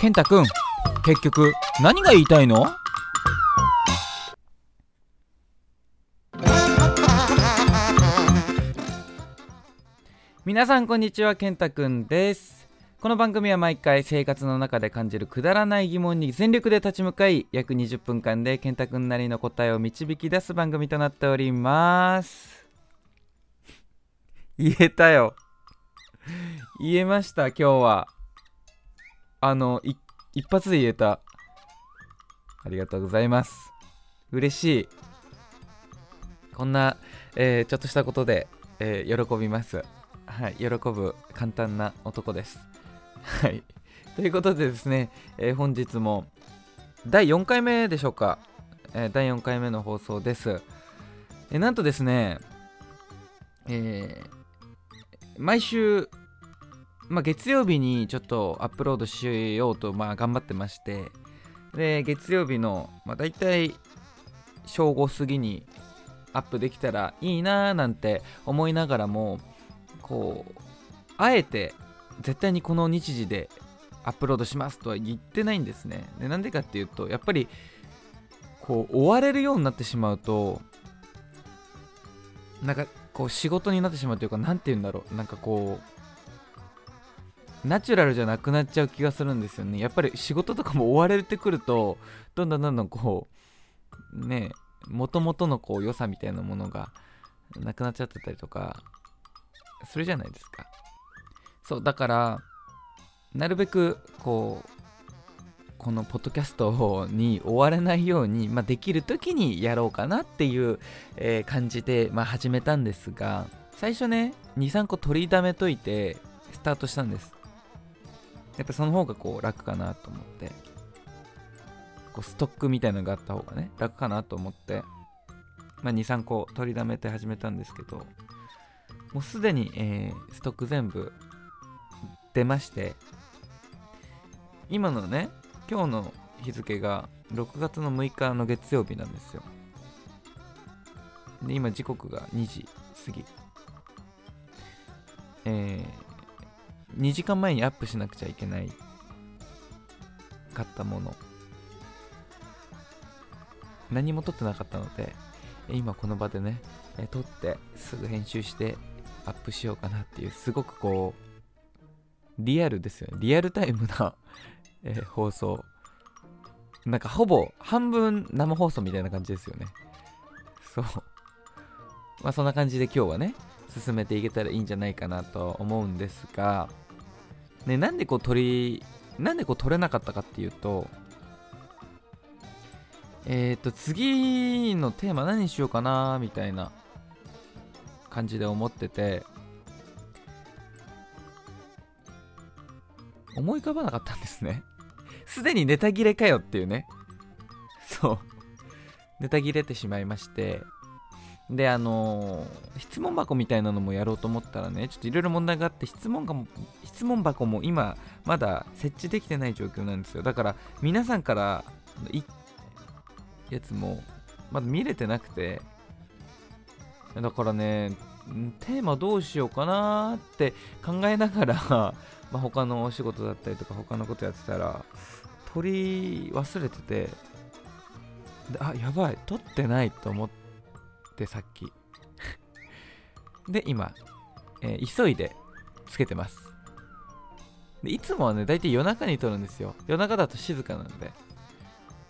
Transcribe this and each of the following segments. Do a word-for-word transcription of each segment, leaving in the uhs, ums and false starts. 健太くん、結局何が言いたいの？皆さんこんにちは、健太くんです。この番組は毎回生活の中で感じるくだらない疑問に全力で立ち向かい、約にじゅっぷんかんで健太くんなりの答えを導き出す番組となっております。言えたよ。言えました。今日はあのい一発で言えた。ありがとうございます。嬉しい。こんな、えー、ちょっとしたことで、えー、喜びます。はい、喜ぶ簡単な男です。はい、ということでですね、えー、本日もだいよんかいめでしょうか、えー、だいよんかいめの放送です。えー、なんとですね、えー、毎週、まあ、月曜日にちょっとアップロードしようと、まあ、頑張ってまして、で月曜日の、まあ、だいたい正午過ぎにアップできたらいいなーなんて思いながらも、こうあえて絶対にこの日時でアップロードしますとは言ってないんですね。でなんでかっていうと、やっぱりこう追われるようになってしまうと、なんかこう仕事になってしまうというか、なんて言うんだろう、なんかこうナチュラルじゃなくなっちゃう気がするんですよね。やっぱり仕事とかも追われてくると、どんどんどんどんこうね、元々のこう良さみたいなものがなくなっちゃってたりとかそれじゃないですか。そうだからなるべくこうこのポッドキャストに追われないように、まあ、できる時にやろうかなっていう、えー、感じで、まあ、始めたんですが、最初ね にさん 個取りだめといてスタートしたんです。やっぱその方がこう楽かなと思って、こうストックみたいなのがあった方がね楽かなと思って、まあ、にさん 個取りだめて始めたんですけど、もうすでに、えー、ストック全部出まして、今のね今日の日付がろくがつのむいかの月曜日なんですよ。で今時刻がにじ過ぎ、えー、にじかんまえにアップしなくちゃいけない買ったもの何も撮ってなかったので、今この場でね、えー、撮ってすぐ編集してアップしようかなっていう、すごくこうリアルですよね。リアルタイムな、えー、放送、なんかほぼ半分生放送みたいな感じですよね。そう、まあそんな感じで今日はね進めていけたらいいんじゃないかなと思うんですが、ね、なんでこう撮りなんでこう撮れなかったかっていうと、えーと次のテーマ何にしようかなみたいな感じで思ってて、思い浮かばなかったんですね。すでにネタ切れかよっていうね。そうネタ切れてしまいまして、であのー、質問箱みたいなのもやろうと思ったらね、ちょっといろいろ問題があって、質問がも質問箱も今まだ設置できてない状況なんですよ。だから皆さんからいやつもまだ見れてなくて、だからねテーマどうしようかなって考えながら、まあ、他のお仕事だったりとか他のことやってたら撮り忘れてて、あやばい撮ってないと思ってさっきで今、えー、急いでつけてます。でいつもはねだいたい夜中に撮るんですよ。夜中だと静かなんで。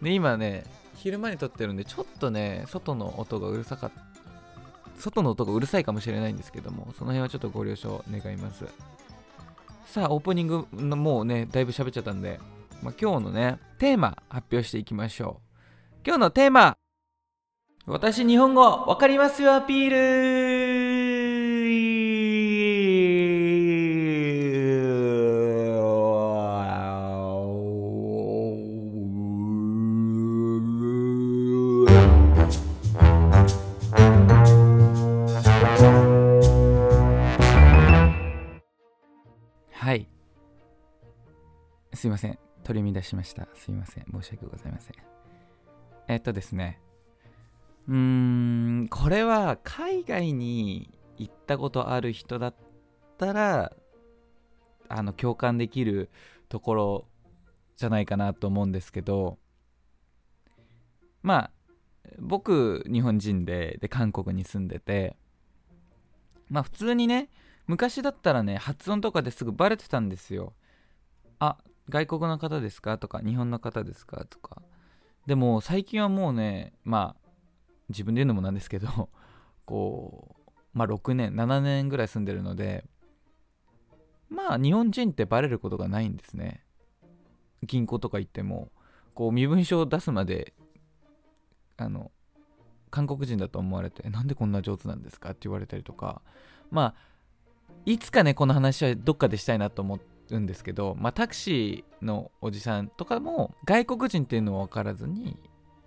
で今ね昼間に撮ってるんで、ちょっとね外の音がうるさかった外の音がうるさいかもしれないんですけども、その辺はちょっとご了承願います。さあオープニングのもうねだいぶ喋っちゃったんで、まあ、今日のねテーマ発表していきましょう。今日のテーマ、私日本語わかりますよアピール。はい、すいません取り乱しました。すいません、申し訳ございません。えっとですねうーんこれは海外に行ったことある人だったらあの共感できるところじゃないかなと思うんですけど、まあ僕日本人 で, で韓国に住んでて、まあ普通にね、昔だったらね、発音とかですぐバレてたんですよ。あ、外国の方ですかとか、日本の方ですかとか。でも最近はもうね、まあ自分で言うのもなんですけど、こうまあろくねんななねんぐらい住んでるので、まあ日本人ってバレることがないんですね。銀行とか行ってもこう身分証を出すまで、あの韓国人だと思われて、なんでこんな上手なんですかって言われたりとか、まあいつかね、この話はどっかでしたいなと思うんですけど、まあタクシーのおじさんとかも外国人っていうのを分からずに、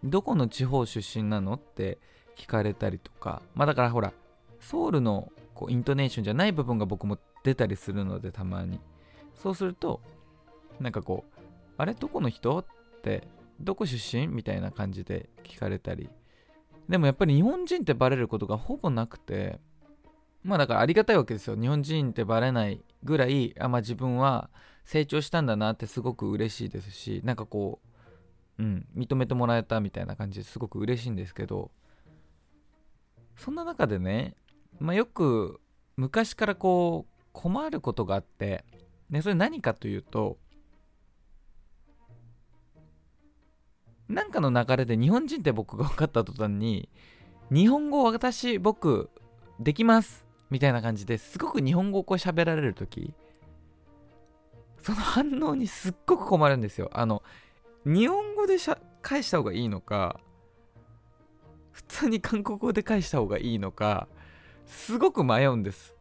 どこの地方出身なのって聞かれたりとか、まあだからほらソウルのこうイントネーションじゃない部分が僕も出たりするので、たまにそうするとなんかこう、あれどこの人ってどこ出身みたいな感じで聞かれたり。でもやっぱり日本人ってバレることがほぼなくて、まあだからありがたいわけですよ。日本人ってバレないぐらい、あ、まあ自分は成長したんだなってすごく嬉しいですし、なんかこう、うん、認めてもらえたみたいな感じですごく嬉しいんですけど、そんな中でね、まあよく昔からこう困ることがあって、ね、それ何かというと、なんかの流れで日本人って僕が分かった途端に、日本語私僕できますみたいな感じですごく日本語をこう喋られるとき、その反応にすっごく困るんですよ。あの日本語でしゃ返した方がいいのか、普通に韓国語で返した方がいいのか、すごく迷うんです。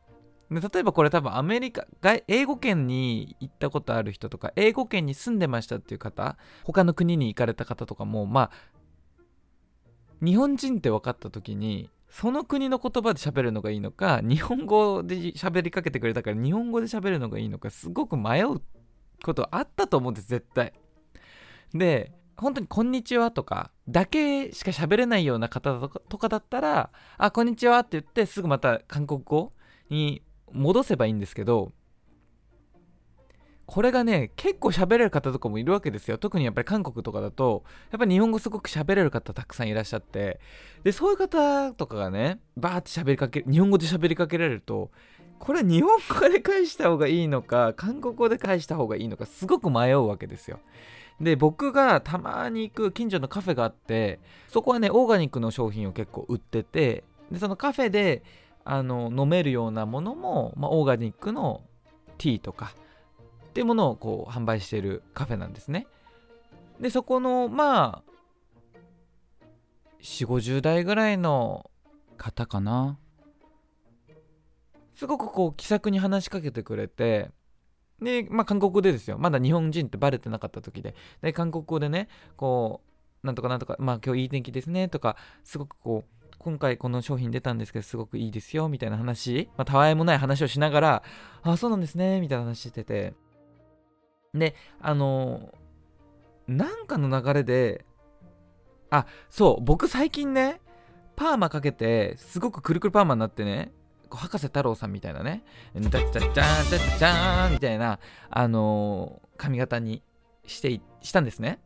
で、例えばこれ多分アメリカ外英語圏に行ったことある人とか、英語圏に住んでましたっていう方、他の国に行かれた方とかも、まあ日本人って分かった時にその国の言葉で喋るのがいいのか、日本語で喋りかけてくれたから日本語で喋るのがいいのか、すごく迷うことあったと思うんです、絶対。で、本当にこんにちはとかだけしか喋れないような方とかだったら、あ、こんにちはって言ってすぐまた韓国語に戻せばいいんですけど、これがね、結構喋れる方とかもいるわけですよ。特にやっぱり韓国とかだと、やっぱり日本語すごく喋れる方たくさんいらっしゃって、でそういう方とかがね、バーって喋りかけ日本語で喋りかけられると、これは日本語で返した方がいいのか韓国語で返した方がいいのか、すごく迷うわけですよ。で、僕がたまに行く近所のカフェがあって、そこはねオーガニックの商品を結構売ってて、でそのカフェであの飲めるようなものも、まあ、オーガニックのティーとかっていうものをこう販売しているカフェなんですね。でそこのまあよんじゅう、ごじゅうだいぐらいの方かな、すごくこう気さくに話しかけてくれて、でまあ韓国語でですよ、まだ日本人ってバレてなかった時で、で韓国語でね、こうなんとかなんとか、まあ今日いい天気ですねとか、すごくこう今回この商品出たんですけどすごくいいですよみたいな話、まあ、たわいもない話をしながら、あ、そうなんですねみたいな話してて、であのなんかの流れで、あ、そう、僕最近ねパーマかけてすごくくるくるパーマになってね、こう博士太郎さんみたいなね、ダッチャッチャーンダッチャーンみたいなあの髪型にしてしたんですね。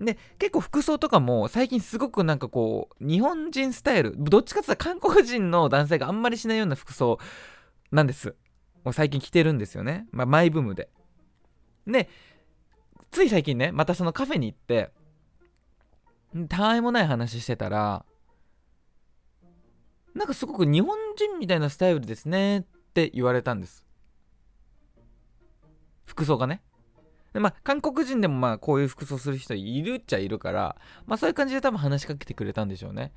で結構服装とかも最近すごくなんかこう日本人スタイル、どっちかっていうと韓国人の男性があんまりしないような服装なんです、もう最近着てるんですよね、まあ、マイブームで。でつい最近ね、またそのカフェに行ってたわいもない話してたら、なんかすごく日本人みたいなスタイルですねって言われたんです、服装がね。でまあ、韓国人でもまあこういう服装する人いるっちゃいるから、まあ、そういう感じで多分話しかけてくれたんでしょうね。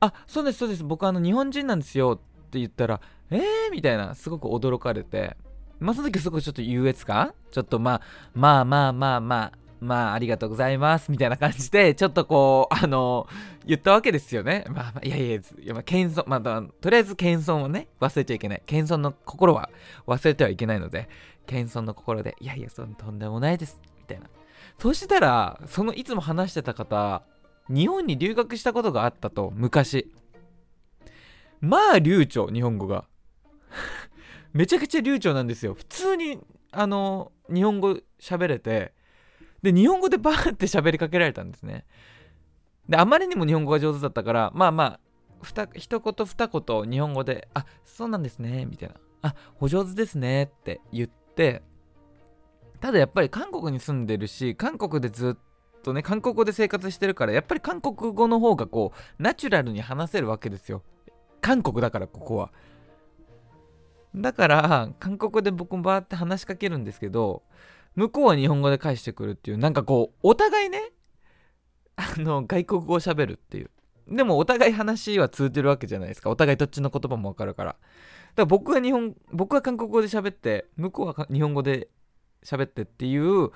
あ、そうですそうです、僕あの日本人なんですよって言ったら、えーみたいな、すごく驚かれて、まあその時すごくちょっと優越感、ちょっとまあまあまあまあまあまあありがとうございますみたいな感じでちょっとこうあのー、言ったわけですよね。まあ、まあ、いやいやいや、謙遜、まあとりあえず謙遜をね忘れちゃいけない、謙遜の心は忘れてはいけないので、謙遜の心で、いやいや、そんとんでもないですみたいな。そうしたらそのいつも話してた方、日本に留学したことがあったと、昔。まあ流暢、日本語がめちゃくちゃ流暢なんですよ。普通にあのー、日本語喋れて、で日本語でバーって喋りかけられたんですね。であまりにも日本語が上手だったから、まあまあふた一言二言日本語で、あ、そうなんですねみたいな、あ、お上手ですねって言って、ただやっぱり韓国に住んでるし、韓国でずっとね韓国語で生活してるから、やっぱり韓国語の方がこうナチュラルに話せるわけですよ。韓国だから、ここは。だから韓国語で僕もバーって話しかけるんですけど、向こうは日本語で返してくるっていう、なんかこうお互いね、あの外国語を喋るっていう。でもお互い話は通じるわけじゃないですか。お互いどっちの言葉もわかるから。だから僕は日本、僕は韓国語で喋って、向こうは日本語で喋ってっていう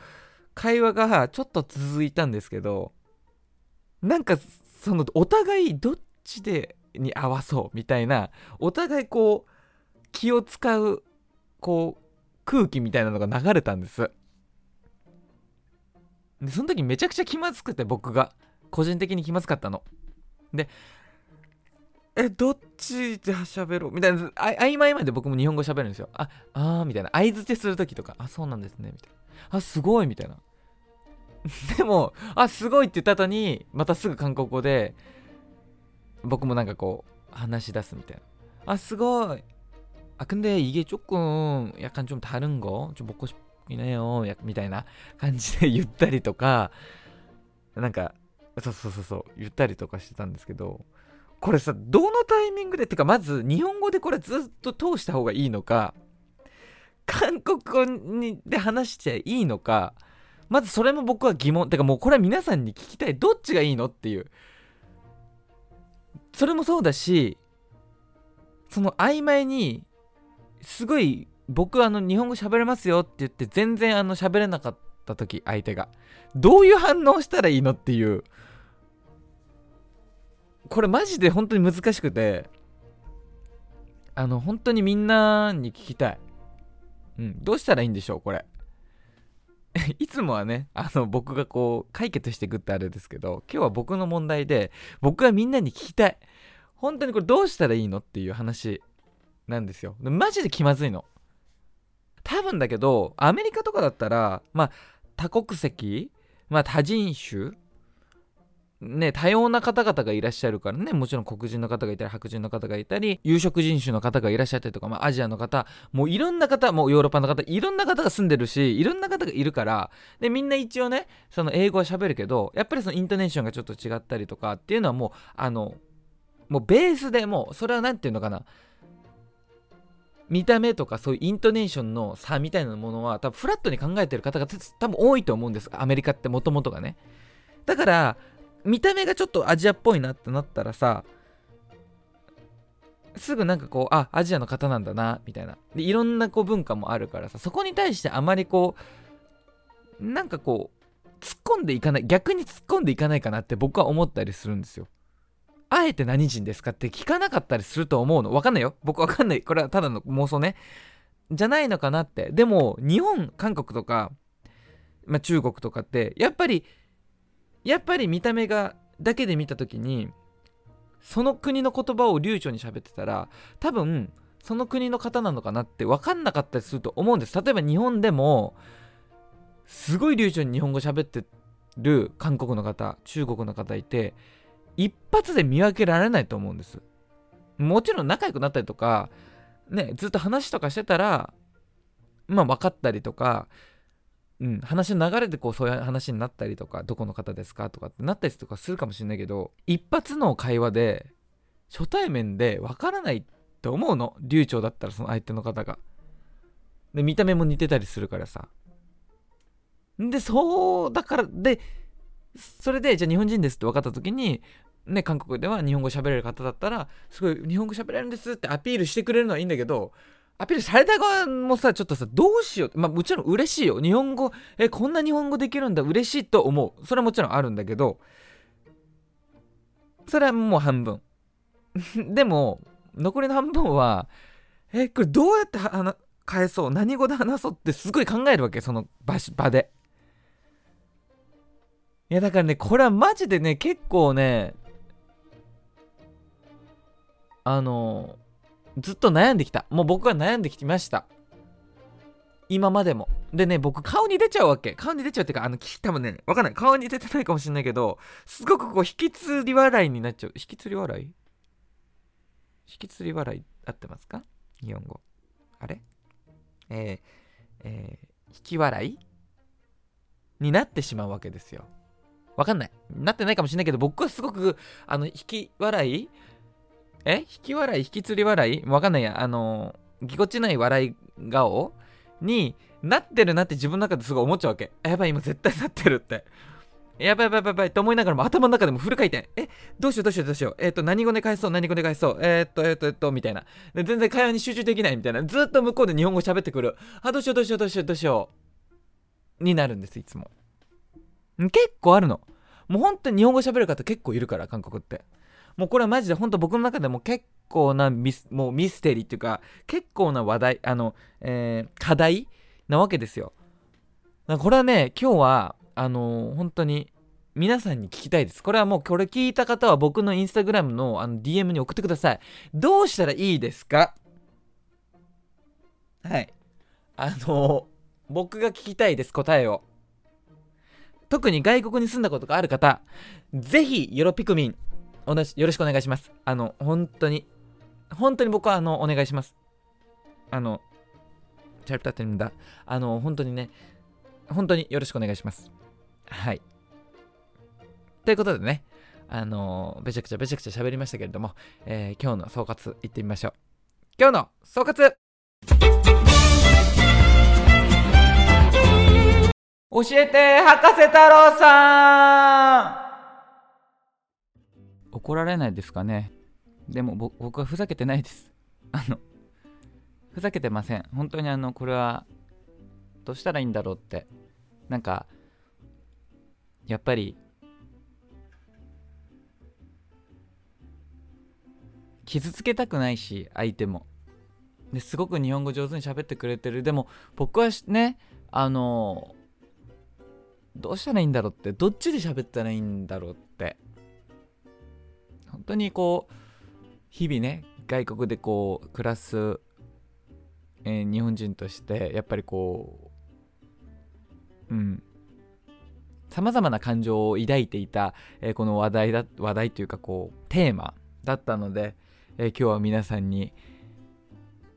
会話がちょっと続いたんですけど、なんかそのお互いどっちでに合わそうみたいな、お互いこう気を使うこう空気みたいなのが流れたんです。でその時めちゃくちゃ気まずくて、僕が個人的に気まずかったので、えどっちで喋ろうみたいな、あ曖昧まで僕も日本語喋るんですよ。ああーみたいな、相づちする時とか、あそうなんですねみたいな、あすごいみたいなでもあすごいって言った後にまたすぐ韓国語で僕もなんかこう話し出すみたいな、あすごい、あ근데이게조금 약간 좀 다른 거 좀 먹고 싶いないよみたいな感じで言ったりとか、なんかそうそうそうそう言ったりとかしてたんですけど、これさどのタイミングでってか、まず日本語でこれずっと通した方がいいのか、韓国語にで話しちゃいいのか、まずそれも僕は疑問てか、もうこれは皆さんに聞きたい、どっちがいいのっていう、それもそうだし、その曖昧にすごい僕あの日本語喋れますよって言って全然あの喋れなかった時、相手がどういう反応したらいいのっていう、これマジで本当に難しくて、あの本当にみんなに聞きたい、うん、どうしたらいいんでしょうこれいつもはねあの僕がこう解決していくってあれですけど、今日は僕の問題で僕はみんなに聞きたい、本当にこれどうしたらいいのっていう話なんですよ。マジで気まずいの。多分だけどアメリカとかだったら、まあ多国籍、まあ多人種ね、多様な方々がいらっしゃるからね、もちろん黒人の方がいたり白人の方がいたり有色人種の方がいらっしゃったりとか、まあアジアの方、もういろんな方、もうヨーロッパの方、いろんな方が住んでるし、いろんな方がいるから、でみんな一応ねその英語は喋るけど、やっぱりそのイントネーションがちょっと違ったりとかっていうのはもうあのもうベースでもうそれはなんていうのかな、見た目とかそういうイントネーションの差みたいなものは多分フラットに考えてる方が多分多いと思うんです、アメリカってもともとがね。だから見た目がちょっとアジアっぽいなってなったらさ、すぐなんかこう、あアジアの方なんだなみたいな、でいろんなこう文化もあるからさ、そこに対してあまりこうなんかこう突っ込んでいかない、逆に突っ込んでいかないかなって僕は思ったりするんですよ。あえて何人ですかって聞かなかったりすると思うの。わかんないよ。僕わかんない。これはただの妄想ね。じゃないのかなって。でも、日本、韓国とか、まあ、中国とかって、やっぱり、やっぱり見た目が、だけで見たときに、その国の言葉を流暢に喋ってたら、多分、その国の方なのかなってわかんなかったりすると思うんです。例えば日本でも、すごい流暢に日本語喋ってる韓国の方、中国の方いて、一発で見分けられないと思うんです。もちろん仲良くなったりとかね、ずっと話とかしてたらまあ分かったりとか、うん、話の流れでこうそういう話になったりとか、どこの方ですかとかってなったりとかするかもしれないけど、一発の会話で初対面で分からないと思うの、流暢だったらその相手の方が。で見た目も似てたりするからさ、でそうだからでそれでじゃあ日本人ですって分かった時にね、韓国では日本語喋れる方だったらすごい日本語喋れるんですってアピールしてくれるのはいいんだけど、アピールされた側もさちょっとさどうしよう、まあもちろん嬉しいよ、日本語えこんな日本語できるんだ嬉しいと思う、それはもちろんあるんだけど、それはもう半分でも残りの半分はえこれどうやって話返そう、何語で話そうってすごい考えるわけ、その 場, 場でいやだからね、これはマジでね結構ねあのずっと悩んできた、もう僕は悩んできました今までも。でね、僕顔に出ちゃうわけ。顔に出ちゃうっていうか、あの多分ね、わかんない、顔に出てないかもしれないけど、すごくこう引きつり笑いになっちゃう。引きつり笑い引きつり笑い合ってますか？日本語あれ、えーえー、引き笑いになってしまうわけですよ。わかんない、なってないかもしれないけど、僕はすごくあの引き笑いえ引き笑い引きつり笑いわかんないや、あのぎこちない笑い顔になってるなって自分の中ですごい思っちゃうわけ。やばい、今絶対なってるって、やばいやばいやばいやばいと思いながらも、頭の中でもフル回転、えどうしようどうしようどうしよう、えっと何語で返そう何語で返そうえー、っとえー、っとえー、っとみたいな、で全然会話に集中できないみたいな、ずっと向こうで日本語喋ってくる、あどうしようどうしようどうしようどうしようになるんです。いつも結構あるの。もう本当に日本語喋る方結構いるから、韓国ってもうこれはマジで本当僕の中でも結構なミス、もうミステリーっていうか、結構な話題、あの、えー、課題なわけですよ。だからこれはね、今日はあのー、本当に皆さんに聞きたいです。これはもう、これ聞いた方は僕のインスタグラムのあの ディーエム に送ってください。どうしたらいいですか？はい。あのー、僕が聞きたいです、答えを。特に外国に住んだことがある方、ぜひヨロピクミンおなしよろしくお願いします。あの本当に本当に僕はあのお願いします。あのチャプターって言うんだ。あの本当にね、本当によろしくお願いします。はい。ということでね、あのべちゃくちゃべちゃくちゃ喋りましたけれども、えー、今日の総括いってみましょう。今日の総括。教えて博士太郎さん。怒られないですかね。でも僕はふざけてないです。あのふざけてません。本当にあのこれはどうしたらいいんだろうって、なんかやっぱり傷つけたくないし、相手もですごく日本語上手に喋ってくれてる。でも僕はね、あのどうしたらいいんだろうって、どっちで喋ったらいいんだろうって、本当にこう日々ね、外国でこう暮らす、えー、日本人としてやっぱりこう、うん、さまざまな感情を抱いていた、えー、この話題だ話題というかこうテーマだったので、えー、今日は皆さんに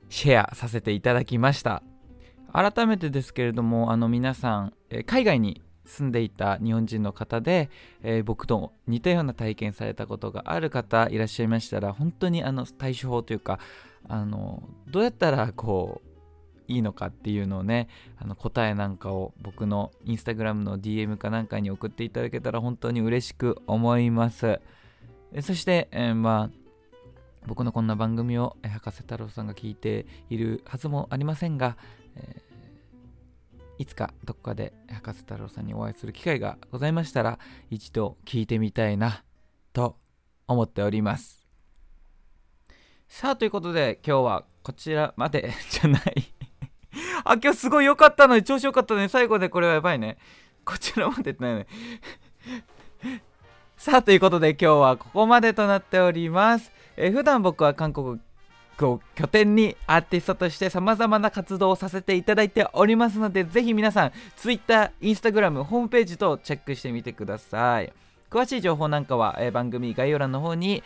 シェアさせていただきました。改めてですけれども、あの皆さん、えー、海外に住んでいた日本人の方で、えー、僕と似たような体験されたことがある方いらっしゃいましたら、本当にあの対処法というか、あのどうやったらこういいのかっていうのをね、あの答えなんかを僕のインスタグラムの ディーエム かなんかに送っていただけたら本当に嬉しく思います。そして、えー、まあ僕のこんな番組を博士太郎さんが聞いているはずもありませんが、えーいつかどこかで博士太郎さんにお会いする機会がございましたら、一度聞いてみたいなと思っております。さあ、ということで今日はこちらまでじゃない。あ、今日すごい良かったのに、調子良かったのに、最後でこれはやばいね。こちらまでってないね。さあ、ということで今日はここまでとなっております。えー、普段僕は韓国を拠点にアーティストとして様々な活動をさせていただいておりますので、ぜひ皆さん Twitter、Instagram、ホームページとチェックしてみてください。詳しい情報なんかは、えー、番組概要欄の方に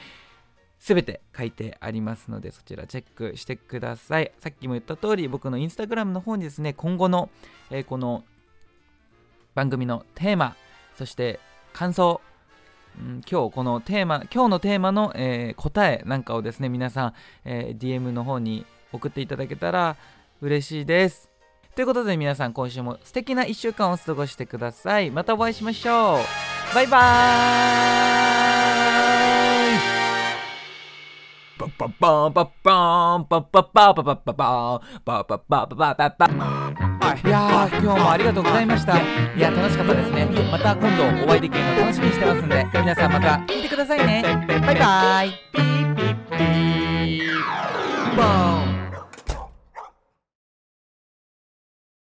すべて書いてありますので、そちらチェックしてください。さっきも言った通り、僕の Instagram の方にですね、今後の、えー、この番組のテーマ、そして感想、今日このテーマ、今日のテーマの、えー、答えなんかをですね、皆さん、えー、ディーエム の方に送っていただけたら嬉しいです。ということで皆さん、今週も素敵ないっしゅうかんを過ごしてください。またお会いしましょう。バイバーイ。いやー、今日もありがとうございました。いや、楽しかったですね。また今度お会いできるの楽しみにしてますんで、皆さんまた聞いてくださいね。バイバーイ。